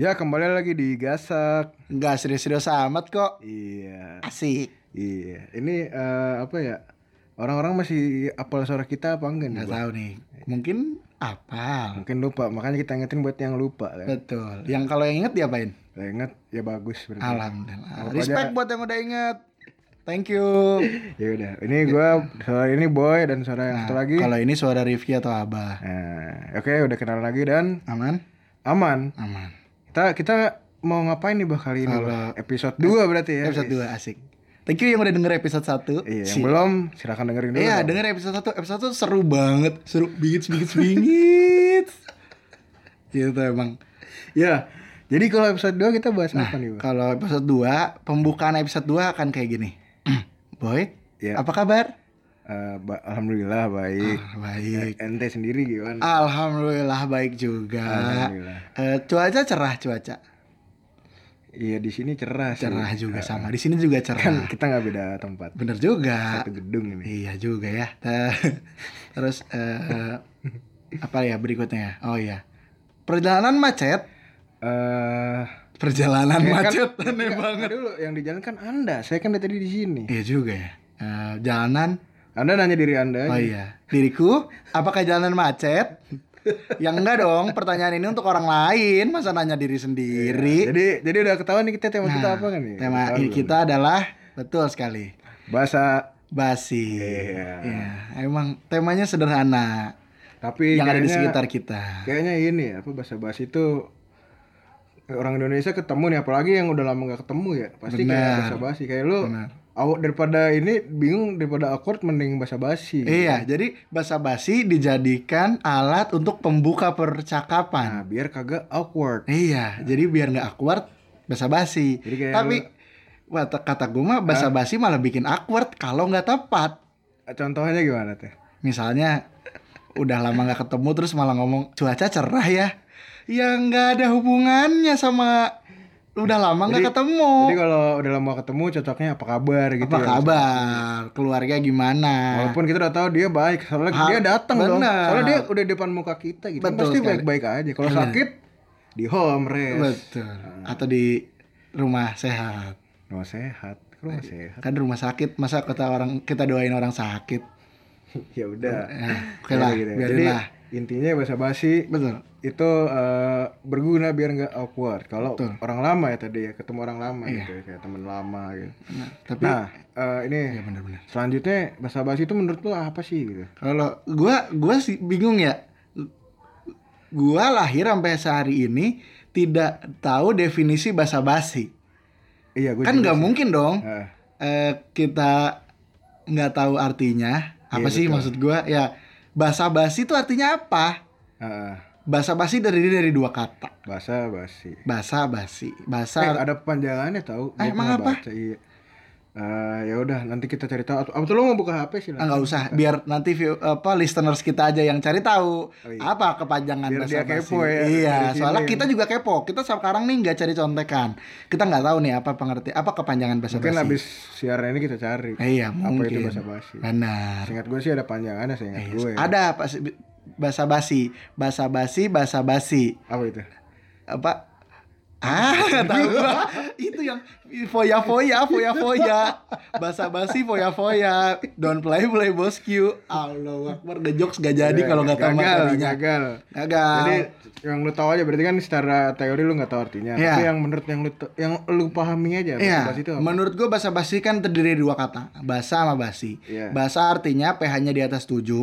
Ya kembali lagi di Gasak. Enggak serius-serius amat kok. Iya. Asik. Iya. Ini apa ya? Orang-orang masih apal suara kita apa enggak nih? Enggak tahu nih. Mungkin apal. Mungkin lupa. Makanya kita ingetin buat yang lupa kan? Betul. Yang kalau yang inget diapain? Kalau inget ya bagus berarti. Alhamdulillah. Respect aja buat yang udah inget. Thank you. Ya udah. Ini gua, suara ini Boy, dan suara yang satu lagi. Kalau ini suara Rifki atau Abah. Oke, udah kenal lagi dan aman. Aman. Aman. Kita mau ngapain nih bah kali ini? Episode 2 berarti ya. Episode 2 asik. Thank you yang udah denger episode 1. Iya, yang belum silakan dengerin dulu. Iya, denger episode 1. Episode 1 seru banget. Seru bingit. Gitu emang. Ya. Jadi kalau episode 2 kita bahas apa nih, Bang? Kalau episode 2, pembukaan episode 2 akan kayak gini. Boy, apa kabar? Alhamdulillah baik. Baik. Ente sendiri gimana? Alhamdulillah baik juga. Alhamdulillah. Cuaca cerah cuaca. Iya di sini cerah. Cerah sih. Juga sama. Di sini juga cerah. Kan kita nggak beda tempat. Bener juga. Satu gedung ini. Iya juga ya. Terus apa ya berikutnya? Oh iya. Perjalanan macet. Perjalanan ya, macet kan, aneh banget. Dulu yang di jalan kan Anda. Saya kan dari tadi di sini. Iya juga ya. Jalanan. Anda nanya diri Anda aja. Oh iya. Diriku, apakah jalanan macet? Yang enggak dong, pertanyaan ini untuk orang lain, masa nanya diri sendiri. Iya. Jadi udah ketahuan nih kita tema kita apa kan nih? Tema kita adalah betul sekali. Bahasa basi. Iya. Iya, emang temanya sederhana. Tapi yang ada di sekitar kita. Kayaknya ini apa bahasa basi itu orang Indonesia ketemu nih, apalagi yang udah lama enggak ketemu ya. Pasti kayak bahasa basi kayak lu. Benar. Daripada ini bingung, daripada awkward mending basa-basi. Iya, gitu. Jadi basa-basi dijadikan alat untuk pembuka percakapan. Nah, biar kagak awkward. Iya, jadi biar nggak awkward basa-basi. Tapi kata gue mah basa-basi malah bikin awkward kalau nggak tepat. Contohnya gimana teh? Misalnya udah lama nggak ketemu terus malah ngomong cuaca cerah ya, yang nggak ada hubungannya sama. Udah lama nggak ketemu. Jadi kalau udah lama ketemu cocoknya apa kabar gitu. Apa kabar? Keluarga gimana? Walaupun kita udah tahu dia baik, soalnya dia datang dong. Soalnya dia udah depan muka kita gitu. Betul, pasti baik-baik aja. Kalau sakit di home rest. Betul. Atau di rumah sehat. Rumah sehat. Rumah sehat. Kan rumah sakit masa kata orang kita doain orang sakit. Ya udah. Oke lah. Biarinlah. Intinya basa-basi. Betul. Itu berguna biar nggak awkward. Kalau orang lama ya tadi ya, ketemu orang lama gitu ya, kayak teman lama gitu. Tapi, ini ya bener. Selanjutnya basa-basi itu menurut lu apa sih gitu? Kalau gua sih bingung ya. Gua lahir sampai sehari ini tidak tahu definisi basa-basi. Iya, gua kan nggak mungkin dong kita nggak tahu artinya. Apa sih betul. Maksud gua ya basa-basi itu artinya apa? Basa-basi dari dua kata. Basa-basi. Ada panjangannya tahu. Emang apa? Baca, iya. Ya udah nanti kita cari tahu. Atau lu mau buka HP silakan. Enggak usah, biar nanti listeners kita aja yang cari tahu apa kepanjangan basa-basi. Ya, iya, soalnya kita juga kepo. Kita sekarang nih enggak cari contekan. Kita enggak tahu nih apa kepanjangan basa-basi. Mungkin habis siaran ini kita cari. Iya, mungkin. Apa itu basa-basi? Benar. Seingat gue sih ada panjangannya, seingat gue. Ada basa-basi. Apa itu? Apa? Tahu gua. Itu yang foya-foya. Basa-basi foya-foya. Don't play bosku. Allahu Akbar, the jokes gak jadi kalau enggak tamat tadinya. Gagal. Jadi yang lu tahu aja berarti kan secara teori lu enggak tahu artinya. Tapi yang menurut yang lu pahami aja basa-basi itu apa? Menurut gua basa-basi kan terdiri dari dua kata, basa sama basi. Basa artinya pH-nya di atas 7.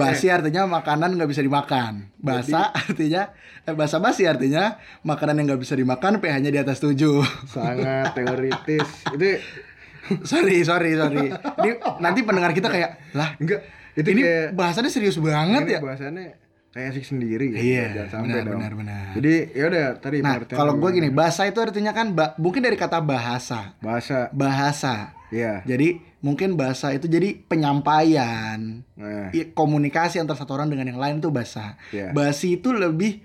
Basi artinya makanan enggak bisa dimakan. Basa artinya basa-basi artinya makanan yang bisa dimakan pH-nya di atas 7. Sangat teoritis. Itu sorry. Ini nanti pendengar kita kayak, "Lah, enggak. Itu ini kayak, bahasannya serius banget ya?" Bahasannya kayak asik sendiri gitu. Iya, benar. Jadi, ya udah tadi kalau gue gini, bahasa itu artinya kan mungkin dari kata bahasa. Bahasa. Iya. Jadi, mungkin bahasa itu jadi penyampaian. Komunikasi antara satu orang dengan yang lain itu bahasa. Basi itu lebih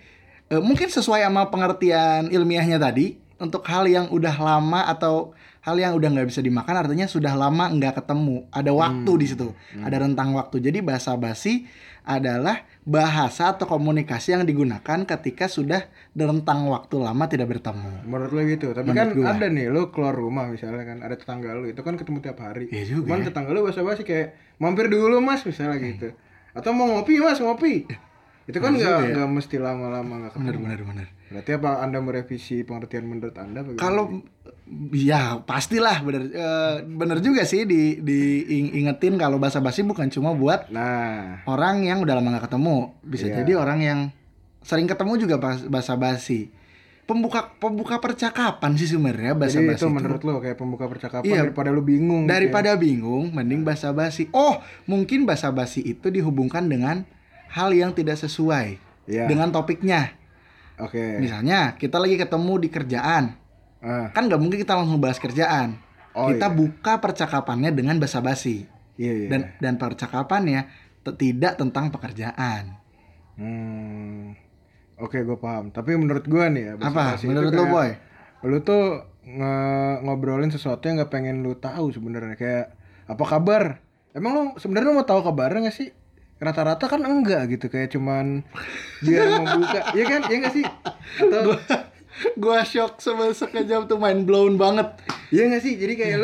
mungkin sesuai sama pengertian ilmiahnya tadi, untuk hal yang udah lama atau hal yang udah nggak bisa dimakan, artinya sudah lama nggak ketemu, ada waktu di situ, ada rentang waktu. Jadi basa-basi adalah bahasa atau komunikasi yang digunakan ketika sudah rentang waktu lama tidak bertemu. Menurut lo gitu. Tapi menurut kan gua, ada nih lo keluar rumah misalnya kan, ada tetangga lo itu kan ketemu tiap hari. Iya juga. Cuman tetangga lo basa-basi kayak mampir dulu mas misalnya gitu. Atau mau ngopi mas, ngopi. Itu kan nggak mesti lama-lama nggak ketemu. Benar. Berarti apa Anda merevisi pengertian menurut Anda? Kalau ya pastilah benar juga sih diingetin kalau basa-basi bukan cuma buat orang yang udah lama nggak ketemu, bisa jadi orang yang sering ketemu juga basa-basi. Pembuka percakapan sih sebenarnya basa-basi. Jadi itu menurut lo kayak pembuka percakapan daripada lo bingung. Daripada bingung, mending basa-basi. Oh, mungkin basa-basi itu dihubungkan dengan hal yang tidak sesuai dengan topiknya. Oke. Misalnya kita lagi ketemu di kerjaan. Kan gak mungkin kita langsung bahas kerjaan. Kita buka percakapannya dengan basa-basi. Iya. Dan percakapannya tidak tentang pekerjaan. Oke, gue paham. Tapi menurut gue nih ya, basa-basi apa? Menurut lo Boy? Lo tuh ngobrolin sesuatu yang gak pengen lo tahu sebenarnya. Kayak apa kabar? Emang lo sebenarnya mau tahu kabarnya gak sih? Rata-rata kan enggak gitu, kayak cuman biar membuka, ya kan? Ya nggak sih? Atau gue shock sekejap tuh, mind blown banget. Ya nggak sih? Jadi kayak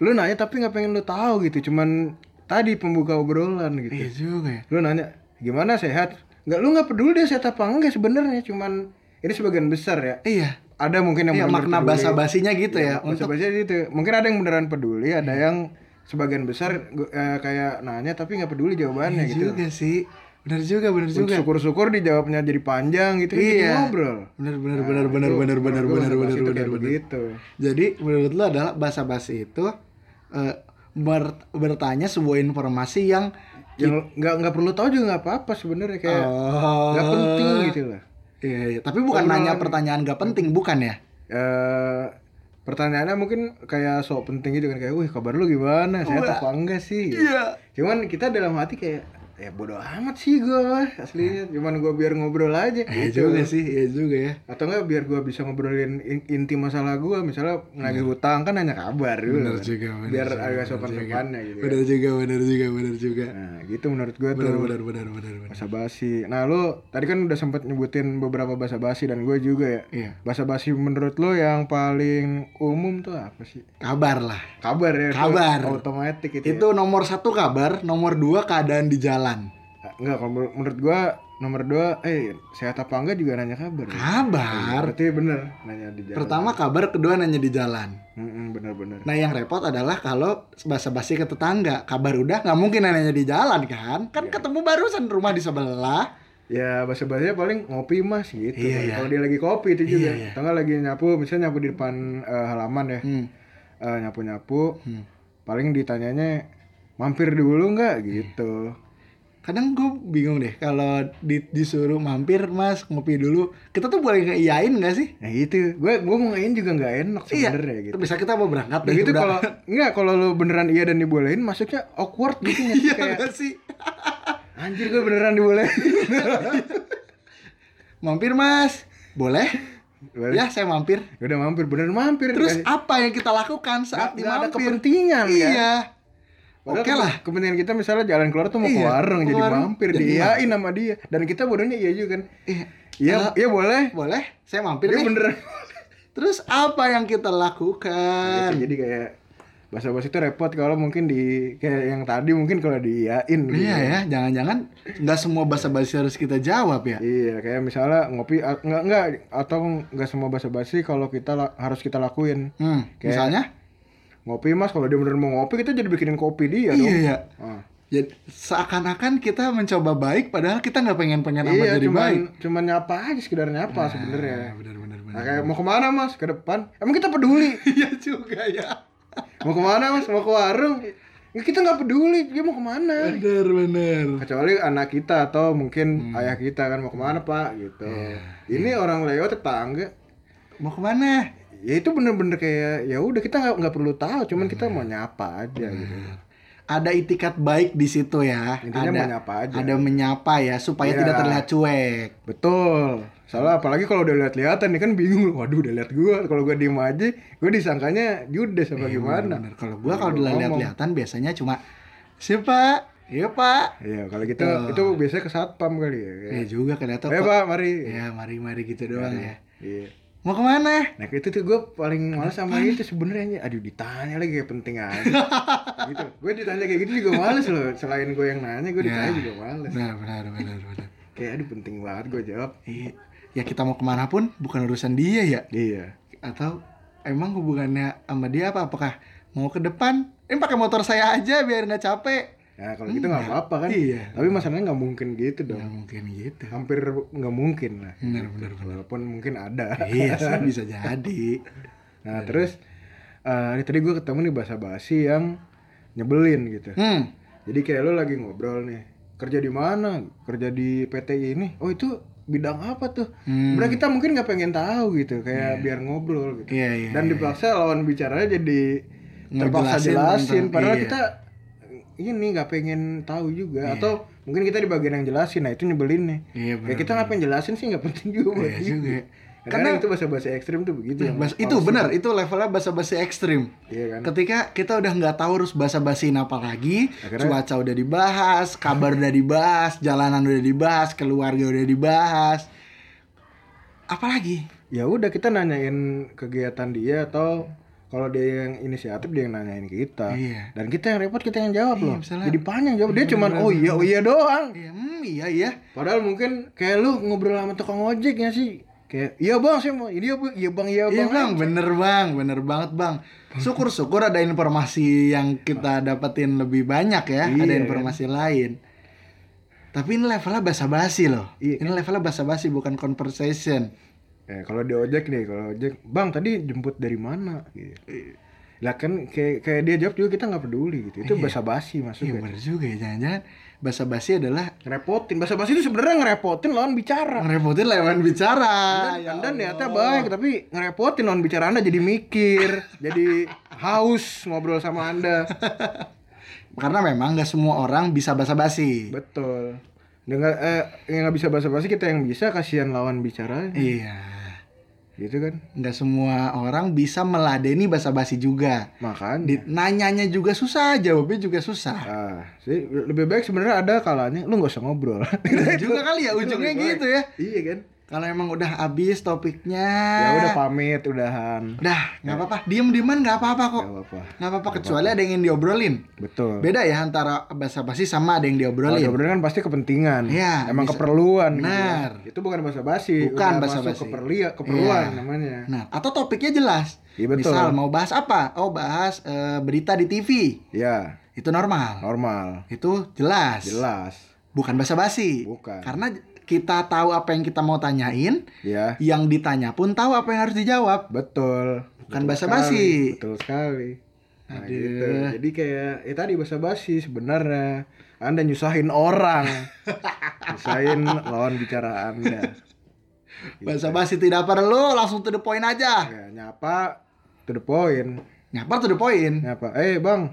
lu nanya tapi nggak pengen lu tahu gitu, cuman tadi pembuka obrolan gitu. Iya juga ya. Lu nanya gimana sehat? Nggak, lu nggak peduli dia sehat apa enggak sebenarnya, cuman ini sebagian besar ya. Iya. Ada mungkin yang makna basa-basinya gitu ya. Basa-basinya gitu. Mungkin ada yang beneran peduli, ada yang sebagian besar kayak nanya tapi nggak peduli jawabannya gitu. Juga sih, benar juga. Syukur-syukur dijawabnya jadi panjang gitu. Iya. Ngobrol. Benar. Jadi menurut lo adalah basa-basi itu bertanya sebuah informasi yang nggak perlu tahu juga nggak apa-apa sebenarnya, kayak nggak penting gitu lah. Iya. Tapi bukan nanya pertanyaan nggak penting, bukan ya? Pertanyaannya mungkin kayak sok penting gitu kan, kayak wih kabar lu gimana, sehat apa enggak sih gitu. Cuman kita dalam hati kayak ya bodo amat sih gue aslinya, cuman gue biar ngobrol aja gitu. Iya juga ya. Atau enggak biar gue bisa ngobrolin inti masalah gue, misalnya nagih hutang kan nanya kabar dulu. Bener juga. Biar agak sopan-sopannya gitu. Bener juga. Nah, gitu menurut gue tuh. Bener. Basa-basi. Nah, lu tadi kan udah sempet nyebutin beberapa basa-basi dan gue juga ya. Iya. Basa-basi menurut lu yang paling umum tuh apa sih? Kabar lah. Kabar ya. Kabar. Otomatis gitu. Itu ya. Nomor 1 kabar, nomor 2 keadaan di jalan. Enggak, kalau menurut gua nomor 2 sehat apa enggak juga nanya kabar. Kabar. Berarti bener nanya di jalan. Pertama kabar, kedua nanya di jalan. Bener. Nah, yang repot adalah kalau basa-basi ke tetangga. Kabar udah enggak mungkin nanya di jalan kan? Kan ketemu barusan, rumah di sebelah. Ya, basa-basinya paling ngopi mas gitu. Iya. Kalau dia lagi kopi itu juga. Iya. Tengah lagi nyapu, misalnya nyapu di depan halaman ya. Nyapu-nyapu. Paling ditanyanya mampir dulu enggak gitu. Kadang gue bingung deh kalau disuruh mampir mas ngopi dulu, kita tuh boleh ngeiyain nggak sih? Nah gitu, gue mau ngeiyain juga nggak enak sebenarnya gitu. Bisa kita mau berangkat deh gitu kalau nggak, kalau lo beneran iya dan dibolehin masuknya awkward gitu. Iya nggak sih? Anjir gue beneran dibolehin. Mampir mas, boleh? Ya saya mampir. Udah mampir, beneran mampir. Terus apa yang kita lakukan saat dimampir? Gak ada kepentingan kan? Iya. Oke lah, kepentingan kita misalnya jalan keluar tuh mau ke warung, jadi mampir diiyain sama dia. Dan kita bodohnya iya juga kan. Iya, boleh. Saya mampir dia nih. Beneran. Terus apa yang kita lakukan? Nah, jadi kayak basa-basi itu repot kalau mungkin di kayak yang tadi mungkin kalau diiyain. Iya, jangan-jangan enggak semua basa-basi harus kita jawab ya. Iya, kayak misalnya ngopi enggak atau enggak semua basa-basi kalau kita harus kita lakuin. Kayak, misalnya ngopi mas, kalau dia bener mau ngopi kita jadi bikinin kopi dia dong. Iya. Jadi seakan-akan kita mencoba baik padahal kita nggak pengen amat jadi baik. Cuman nyapa aja, sekedar nyapa sebenarnya. Benar. Nah, kayak mau kemana mas? Ke depan. Emang kita peduli? Iya juga ya. Mau kemana mas? Mau ke warung? Kita nggak peduli dia mau kemana. Bener. Kecuali anak kita atau mungkin ayah kita kan, mau kemana pak gitu. Ini orang lewat tetangga. Mau kemana? Ya itu bener-bener kayak ya udah kita nggak perlu tahu, cuman kita mau nyapa aja gitu. Ada itikat baik di situ ya. Intinya ada menyapa aja. Ada menyapa ya supaya tidak terlihat cuek. Betul. Soalnya apalagi kalau udah lihat-lihatan nih kan bingung, waduh udah lihat gua. Kalau gua diem aja, gua disangkanya judes apa gimana. Kalau gua kalau udah lihat-lihatan biasanya cuma siapa Iya Pak. Iya kalau gitu itu biasanya ke satpam kali ya. Iya juga kelihatan. Iya Pak mari. Iya mari gitu doang ya. Iya. Mau kemana? Nah itu tuh gue paling males sama itu sebenarnya. Aduh ditanya lagi kayak penting aja. Gitu. Gue ditanya kayak gitu juga males loh. Selain gue yang nanya gue ditanya juga males. Nah benar. Kayak aduh penting banget gue jawab. Iya. Ya kita mau kemana pun bukan urusan dia ya. Iya. Atau emang hubungannya sama dia apa? Apakah mau ke depan? Pakai motor saya aja biar nggak capek. Nah kalau gitu nggak apa-apa kan. Iya. Tapi masalahnya nggak mungkin gitu dong. Nggak mungkin gitu. Hampir nggak mungkin lah. Benar. Walaupun mungkin ada. Iya sih bisa jadi. Nah terus tadi gue ketemu nih basa-basi yang nyebelin gitu. Jadi kayak lo lagi ngobrol nih. Kerja di mana? Kerja di PT ini. Oh itu bidang apa tuh? Berarti kita mungkin nggak pengen tahu gitu. Kayak biar ngobrol gitu. Iya. Dan dipaksa lawan bicaranya jadi terpaksa jelasin. Padahal kita ini nggak pengen tahu juga atau mungkin kita di bagian yang jelasin, nah itu nyebelin nih. Iya, bener, kita ngapain jelasin sih nggak penting juga. Iya, juga. Karena itu bahasa-bahasa ekstrim tuh begitu. Itu benar, itu levelnya bahasa-bahasa ekstrim. Iya kan? Ketika kita udah nggak tahu harus bahasa-bahasiin apa lagi, akhirnya, cuaca udah dibahas, kabar udah dibahas, jalanan udah dibahas, keluarga udah dibahas, apalagi? Ya udah kita nanyain kegiatan dia atau kalau dia yang inisiatif dia yang nanyain kita. Iya. Dan kita yang repot kita yang jawab loh. Misalnya, jadi panjang jawab. Dia cuman oh iya doang. Iya. Padahal mungkin kayak lu ngobrol sama tukang ojek ya sih. Kayak iya Bang, saya mau ini iya Bang. Iya Bang, bener banget Bang. Syukur-syukur ada informasi yang kita dapetin lebih banyak ya. Iya, ada informasi lain. Tapi ini levelnya basa-basi loh. Iya. Ini levelnya basa-basi bukan conversation. Kalau di ojek nih, Bang tadi jemput dari mana? Gitu. Lah kan kayak dia jawab juga kita nggak peduli gitu. Itu basa-basi maksudnya. Iya bener juga ya, jangan-jangan basa-basi adalah ngerepotin. Basa-basi itu sebenarnya ngerepotin lawan bicara. Dan niatnya baik tapi ngerepotin lawan bicara Anda jadi mikir, jadi haus ngobrol sama Anda. Karena memang nggak semua orang bisa basa-basi. Betul. Dengan yang nggak bisa basa-basi kita yang bisa, kasihan lawan bicaranya. Iya. Gitu kan? Nggak semua orang bisa meladeni basa-basi juga. Makanya. Nanyanya juga susah, jawabnya juga susah. Ah, sih lebih baik sebenarnya ada kalanya lu nggak usah ngobrol. Juga kali ya ujungnya gitu ya. Iya kan? Kalau emang udah habis topiknya. Ya udah pamit, udahan. Udah, nggak apa-apa. Diem-dieman nggak apa-apa kok. Nggak apa-apa kecuali ada yang ingin diobrolin. Betul. Beda ya antara basa-basi sama ada yang diobrolin. Kalau diobrolin kan pasti kepentingan. Iya. Emang bisa, keperluan. Benar. Gitu. Itu bukan basa-basi. Bukan basa-basi. Keperluan namanya. Nah, atau topiknya jelas. Iya betul. Misal mau bahas apa? Oh bahas berita di TV. Iya. Itu normal. Normal. Itu jelas. Jelas. Bukan basa-basi. Bukan. Karena kita tahu apa yang kita mau tanyain, yang ditanya pun tahu apa yang harus dijawab. Betul. Bukan basa-basi. Betul sekali. Nah, gitu. Jadi kayak tadi basa-basi sebenarnya Anda nyusahin orang. Nyusahin lawan bicara Anda. Gitu. Basa-basi tidak perlu, langsung to the point aja. Ya, nyapa to the point. Bang.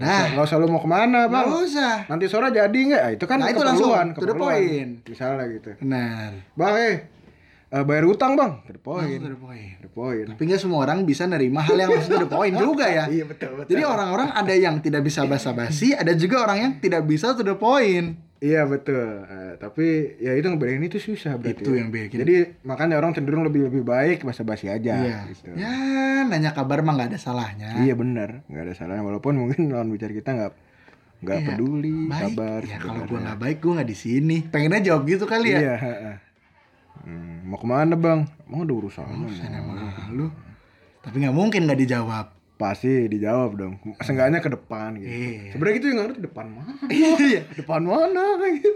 Nah, enggak usah lu mau kemana, Bang? Enggak usah. Nanti sore jadi enggak? Itu kan keperluan, to the point. Misalnya gitu. Benar. Bang, bayar utang, Bang. To the point. Tapi enggak semua orang bisa nerima hal yang to the point juga ya. Iya, betul. Jadi orang-orang ada yang tidak bisa basa-basi, ada juga orang yang tidak bisa to the point. Iya betul, tapi ya itu ngebedain itu susah berarti. Itu yang bikin. Jadi makanya orang cenderung lebih baik basa-basi aja. Iya. Gitu. Ya nanya kabar mah nggak ada salahnya. Iya benar, nggak ada salahnya walaupun mungkin lawan bicara kita nggak peduli baik. Kabar. Ya kalau gue nggak baik gue nggak di sini. Pengennya jawab gitu kali ya. Iya. Mau kemana bang? Mau ada urusan sama lu. Tapi nggak mungkin nggak dijawab. Pasti dijawab dong. Seenggaknya ke depan gitu. Iya. Sebenarnya gitu yang ngerti depan mana? Iya, depan mana gitu.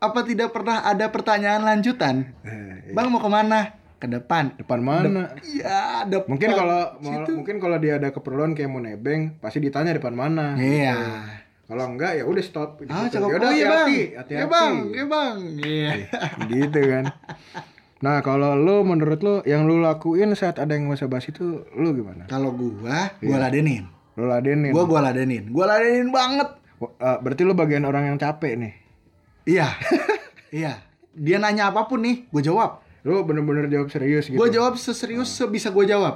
Apa tidak pernah ada pertanyaan lanjutan? Iya. Bang mau kemana? Ke depan. Depan mana? Iya, depan. Mungkin kalau dia ada keperluan kayak mau nebeng, pasti ditanya depan mana. Iya. Kalau enggak ya udah stop. Yaudah, hati-hati. Bang. Iya. Gitu kan. Nah kalau lo menurut lo yang lo lakuin saat ada yang basa-basi itu lo gimana? Kalau gua ladenin. Lo ladenin? Gua ladenin. Gua ladenin banget. Berarti lo bagian orang yang capek nih? Iya. Iya. Dia nanya apapun nih, gua jawab. Lo bener-bener jawab serius gitu? Gua jawab seserius sebisa gua jawab.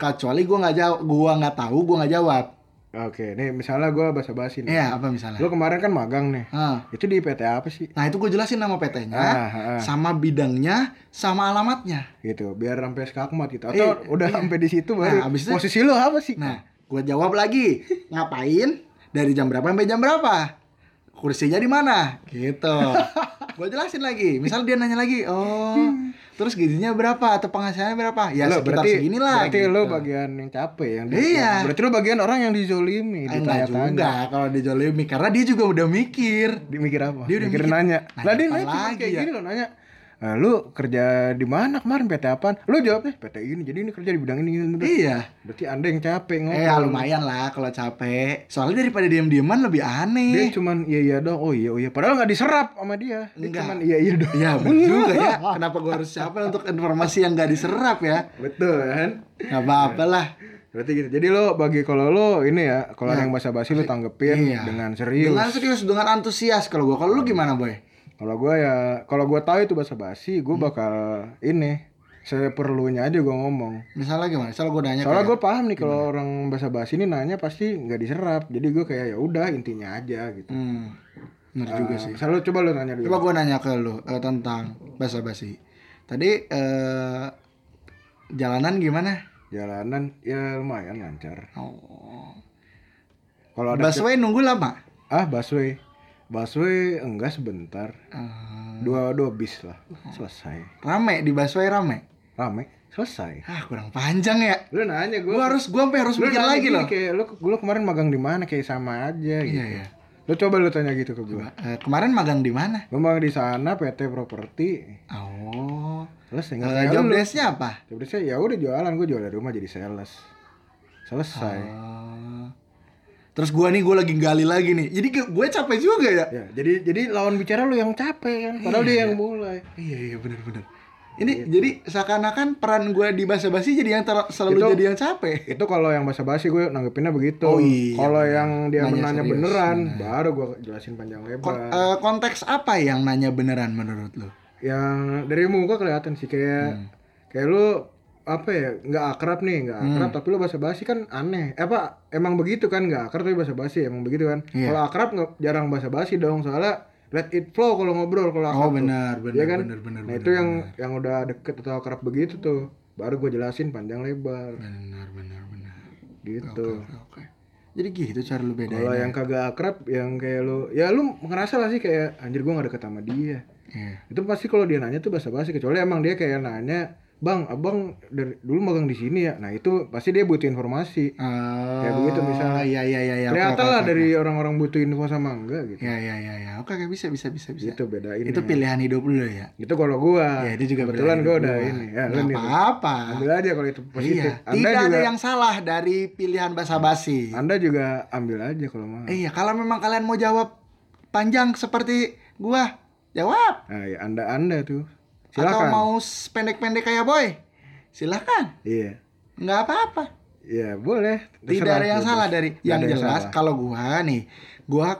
Kecuali gua nggak tahu, gua nggak jawab. Oke, nih misalnya gue basa-basi nih. Iya, apa misalnya? Lo kemarin kan magang nih. Itu di PT apa sih? Nah, itu gue jelasin nama PT-nya, sama bidangnya, sama alamatnya. Gitu, biar sampai skakmat gitu. Atau udah sampai di situ baru. Nah, posisi lo apa sih? Nah, gue jawab lagi. Ngapain? Dari jam berapa sampai jam berapa? Kursinya di mana? Gitu. Gue jelasin lagi. Misalnya dia nanya lagi, terus gajinya berapa atau penghasilannya berapa? Ya lo, sekitar segini lah. Berarti gitu. Lo bagian yang capek yang iya. Berarti lo bagian orang yang dijolimi. Enggak juga kalau dijolimi. Karena dia juga udah mikir. Dia mikir apa? Dia udah mikir nanya. Lah dia nanya kayak gini lo nanya. Lu kerja di mana kemarin, PT apaan? Lu jawabnya PT ini, jadi ini kerja di bidang ini gitu. Iya. Berarti Anda yang capek ngomong. Lumayan lah kalau capek. Soalnya daripada diam-diaman lebih aneh. Dia cuman iya-iya dong. Oh iya. Padahal enggak diserap sama dia. Dia cuman iya-iya dong. Iya, betul juga ya. Kenapa gua harus capek untuk informasi yang enggak diserap ya? Betul kan? Enggak apa-apa lah. Berarti gitu. Jadi lo bagi kalau lo ini ya, kalau yang basa-basi lo tanggepin dengan serius. Dengan antusias kalau gua. Kalau lu gimana, Boy? Kalau gue ya, kalau gue tahu itu basa-basi, gue bakal ini seperlunya aja gue ngomong. Misalnya gimana? Misalnya gue nanya. Soalnya gue paham nih kalau orang basa-basi ini nanya pasti nggak diserap. Jadi gue kayak ya udah intinya aja gitu. Benar juga sih. Misalnya coba lo nanya dulu. Coba gue nanya ke lo tentang basa-basi. Tadi jalanan gimana? Jalanan ya lumayan lancar. Kalau ada busway nunggu lama? Busway enggak sebentar. Dua bis lah. Selesai. Rame di busway rame. Selesai. Kurang panjang ya. Lu nanya gue. Gue harus mikir lagi loh. Kayak lu kemarin magang di mana kayak sama aja gitu. Iya. Lu coba lu tanya gitu ke gue. Kemarin magang di mana? Gue magang di sana PT Properti. Terus enggak tahu job desk-nya apa? Job desk-nya ya udah jualan, gue jual dari rumah jadi sales. Selesai. Terus gue lagi gali lagi nih. Jadi gue capek juga ya. Jadi lawan bicara lu yang capek kan. Padahal dia yang mulai. Iya benar. Ini gitu. Jadi seakan-akan peran gue di basa-basi jadi yang jadi yang capek. Itu kalau yang basa-basi gue nanggepinnya begitu. Kalau yang dia nanya beneran baru gue jelasin panjang lebar. Konteks apa yang nanya beneran menurut lu? Yang dari muka kelihatan sih kayak lu apa ya, nggak akrab tapi lo basa-basi kan aneh emang begitu kan, nggak akrab tapi basa-basi emang begitu kan. Kalau akrab jarang basa-basi dong, soalnya let it flow kalau ngobrol. Kalau akrab benar itu yang udah deket atau akrab begitu tuh baru gue jelasin panjang lebar benar gitu. Okay. Jadi gitu cara lu bedain. Kalau yang kagak akrab yang kayak lo ya lu ngerasa lah sih kayak anjir gue nggak deket sama dia. Itu pasti kalau dia nanya tuh basa-basi, kecuali emang dia kayak nanya, "Bang, abang dari dulu magang di sini ya?" Nah, itu pasti dia butuh informasi. Kayak begitu misalnya. Iya. Kelihatan lah dari orang-orang butuh info sama enggak gitu. Iya. Oke, bisa. Itu bedain. Itu pilihan hidup lu ya. Itu kalau gua. Ya, itu juga kebetulan gua udah ini. Ya, enggak apa-apa. Ambil aja kalau itu positif. Iya. Anda tidak juga, ada yang salah dari pilihan basa-basi. Anda juga ambil aja kalau mau. Iya, kalau memang kalian mau jawab panjang seperti gua, jawab. Nah, ya Anda tuh. Silahkan. Atau mau pendek-pendek kayak Boy, silahkan. Iya. Nggak apa-apa. Iya boleh. Tidak ada yang salah dari. Yang jelas kalau gua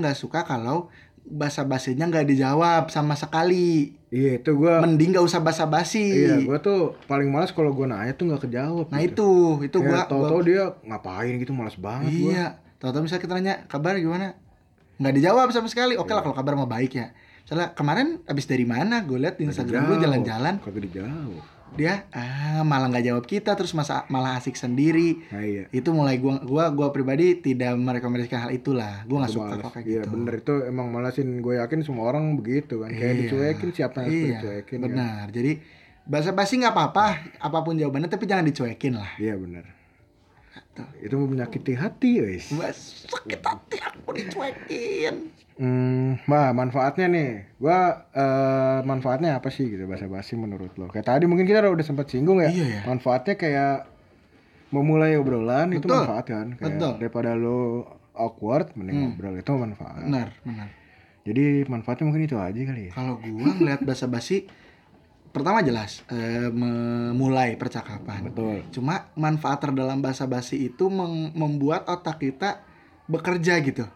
nggak suka kalau basa-basinya nggak dijawab sama sekali. Iya itu gua. Mending nggak usah basa-basi. Iya gua tuh paling malas kalau gua nanya tuh nggak kejawab. Nah gitu. Itu gua. Tahu-tahu dia ngapain gitu, malas banget. Iya. Tahu-tahu misalnya kita nanya kabar gimana, nggak dijawab sama sekali. Oke lah kalau kabar mah baik ya. Soalnya kemarin abis dari mana? Gue liat di Instagram lu jalan-jalan. Kagak dijawab. Dia malah nggak jawab kita, terus malah asik sendiri. Nah, iya. Itu mulai gue pribadi tidak merekomendasikan hal itulah. Gue nggak suka kayak gitu. Iya bener itu emang malasin. Gue yakin semua orang begitu kan. Kayak dicuekin siapa yang dicuekin. Benar. Kan? Jadi basa-basi nggak apa-apa, apapun jawabannya tapi jangan dicuekin lah. Iya benar. Itu menyakiti hati, guys. Sakit hati aku dicuekin. Manfaatnya nih. Gua manfaatnya apa sih gitu basa-basi menurut lo? Kayak tadi mungkin kita udah sempat singgung ya. Iya. Manfaatnya kayak memulai obrolan. Betul. Itu manfaat kan. Kayak daripada lo awkward mending ngobrol, itu manfaat. Benar. Jadi manfaatnya mungkin itu aja kali ya. Kalau gua ngeliat basa-basi pertama jelas memulai percakapan. Betul. Cuma manfaat terdalam basa-basi itu membuat otak kita bekerja gitu.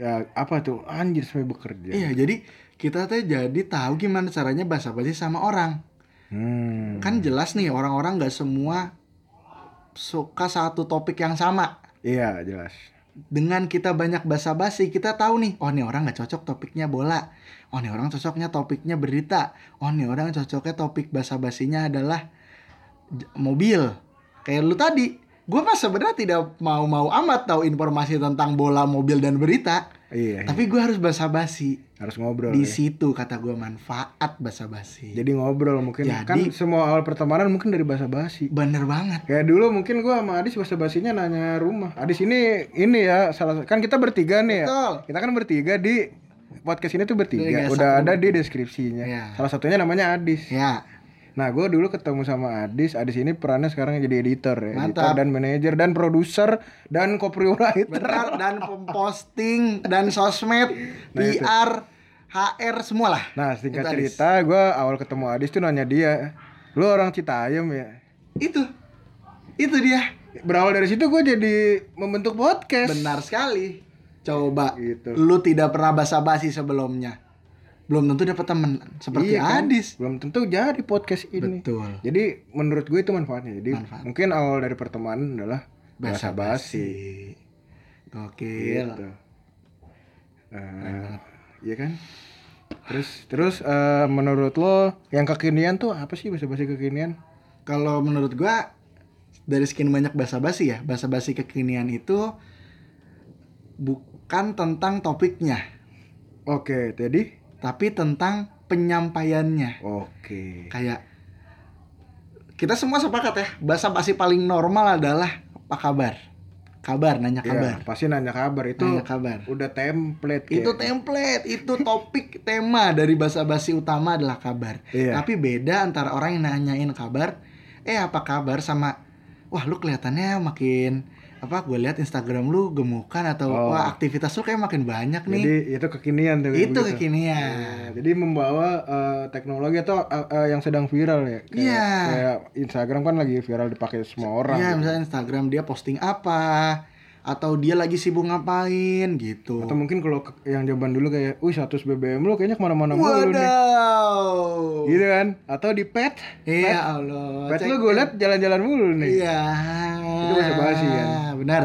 Ya apa tuh anjir sampai bekerja. Iya jadi kita tuh jadi tahu gimana caranya basa-basi sama orang. Kan jelas nih orang-orang nggak semua suka satu topik yang sama. Iya, jelas. Dengan kita banyak basa-basi, kita tahu nih, oh nih orang gak cocok topiknya bola, oh nih orang cocoknya topiknya berita, oh nih orang cocoknya topik basa-basinya adalah mobil. Kayak lu tadi, gue mah sebenarnya tidak mau-mau amat tahu informasi tentang bola, mobil, dan berita. Iya. Tapi gue harus basa-basi, harus ngobrol. Di situ kata gue manfaat basa-basi. Jadi ngobrol mungkin. Jadi, kan semua awal pertemanan mungkin dari basa-basi. Bener banget. Kayak dulu mungkin gue sama Adis basa-basinya nanya rumah. Adis ini ya salah, kan kita bertiga nih. Betul. Ya. Kita kan bertiga di podcast ini tuh bertiga. Udah ada di deskripsinya. Ya. Salah satunya namanya Adis. Ya. Nah, gue dulu ketemu sama Adis. Adis ini perannya sekarang jadi editor ya. Mantap. Editor dan manajer dan produser dan copywriter. Benar, dan posting dan sosmed, nah, PR, HR semualah. Nah, singkat itu cerita, gue awal ketemu Adis tuh nanya dia, "Lu orang Citayam ya?" Itu dia. Berawal dari situ gue jadi membentuk podcast. Benar sekali. Coba gitu. Lu tidak pernah basa-basi sebelumnya, belum tentu dapat teman seperti kan? Adis. Belum tentu jadi podcast ini. Betul. Jadi menurut gue itu manfaatnya. Jadi mungkin awal dari pertemanan adalah basa-basi. Gokil. Gitu. Iya kan? Terus, menurut lo yang kekinian tuh apa sih basa-basi kekinian? Kalau menurut gue dari sekian banyak basa-basi ya, basa-basi kekinian itu bukan tentang topiknya. Oke, jadi tapi tentang penyampaiannya. Oke. Kayak kita semua sepakat ya, basa-basi paling normal adalah apa kabar? Kabar, nanya kabar. Ya, pasti nanya kabar itu. Nanya kabar. Udah template. Itu ya. Template, itu topik tema dari basa-basi utama adalah kabar. Ya. Tapi beda antara orang yang nanyain kabar, apa kabar sama wah lu kelihatannya makin gue lihat Instagram lu gemukan atau aktivitas lu kayak makin banyak nih. Jadi itu kekinian tuh. Itu begitu. Kekinian. Nah, jadi membawa teknologi atau yang sedang viral ya. Iya. Kayak Instagram kan lagi viral dipakai semua orang. Iya, gitu. Misalnya Instagram dia posting apa atau dia lagi sibuk ngapain gitu. Atau mungkin kalau yang jawaban dulu kayak, status BBM lu kayaknya kemana-mana mulu nih. Waduh. Gitu kan? Atau di pet. Iya Allah. Pet lu gue liat jalan-jalan mulu nih. Iya. Itu basa-basi kan. Benar.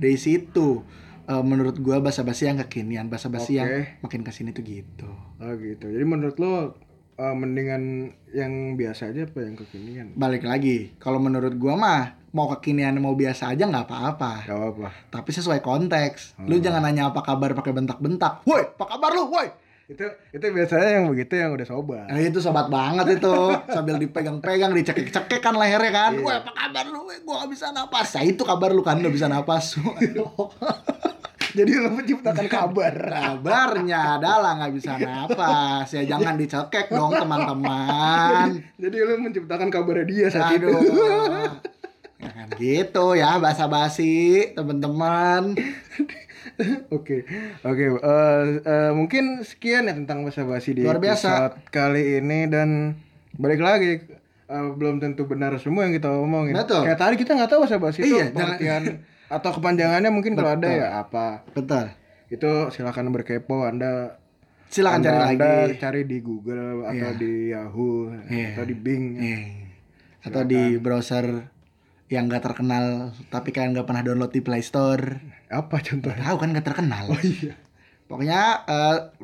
Dari situ menurut gua basa-basi yang kekinian, basa-basi yang makin kesini tuh gitu. Oh gitu. Jadi menurut lo mendingan yang biasa aja apa yang kekinian? Balik lagi. Kalau menurut gua mah mau kekinian mau biasa aja nggak apa-apa. Gak apa-apa. Tapi sesuai konteks. Lu jangan nanya apa kabar pakai bentak-bentak. Woi, apa kabar lu? Woi. Itu biasanya yang begitu yang udah sobat. Itu sobat banget itu. Sambil dipegang-pegang, dicekik-cekik kan lehernya kan. Iya. Wah, apa kabar lu? Gue gak bisa napas. Nah, itu kabar lu kan, gak bisa napas. Jadi lu menciptakan kabar. Kabarnya adalah gak bisa napas. Ya jangan dicekik dong teman-teman. Jadi lu menciptakan kabarnya dia saat itu. Nah, gitu ya basa-basi teman-teman. Oke. Mungkin sekian ya tentang basa-basi di episode kali ini. Dan balik lagi, belum tentu benar semua yang kita omongin. Betul. Kayak tadi kita nggak tahu basa-basi itu pengertian atau kepanjangannya mungkin. Betul. Kalau ada ya apa. Betul. Itu silakan berkepo Anda. Silakan cari lagi. Anda cari di Google atau di Yahoo atau di Bing atau di browser yang gak terkenal tapi kalian gak pernah download di Play Store. Apa contohnya? Tahu kan gak terkenal. Oh iya. Pokoknya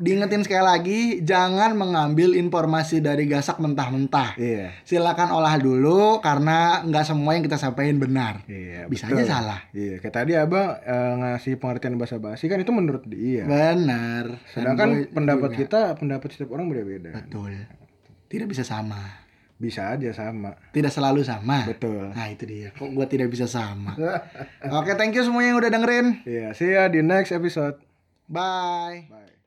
diingetin sekali lagi, jangan mengambil informasi dari gasak mentah-mentah. Iya. Silakan olah dulu karena gak semua yang kita sampaikan benar. Iya, bisa betul. Aja salah. Iya, kayak tadi Abang ngasih pengertian basa-basi kan itu menurut dia. Benar. Sedangkan pendapat juga. Kita, pendapat setiap orang beda-beda. Betul. Tidak bisa sama. Bisa aja sama. Tidak selalu sama. Betul. Nah itu dia. Kok gue tidak bisa sama. Oke, thank you semuanya yang udah dengerin. See ya di next episode. Bye.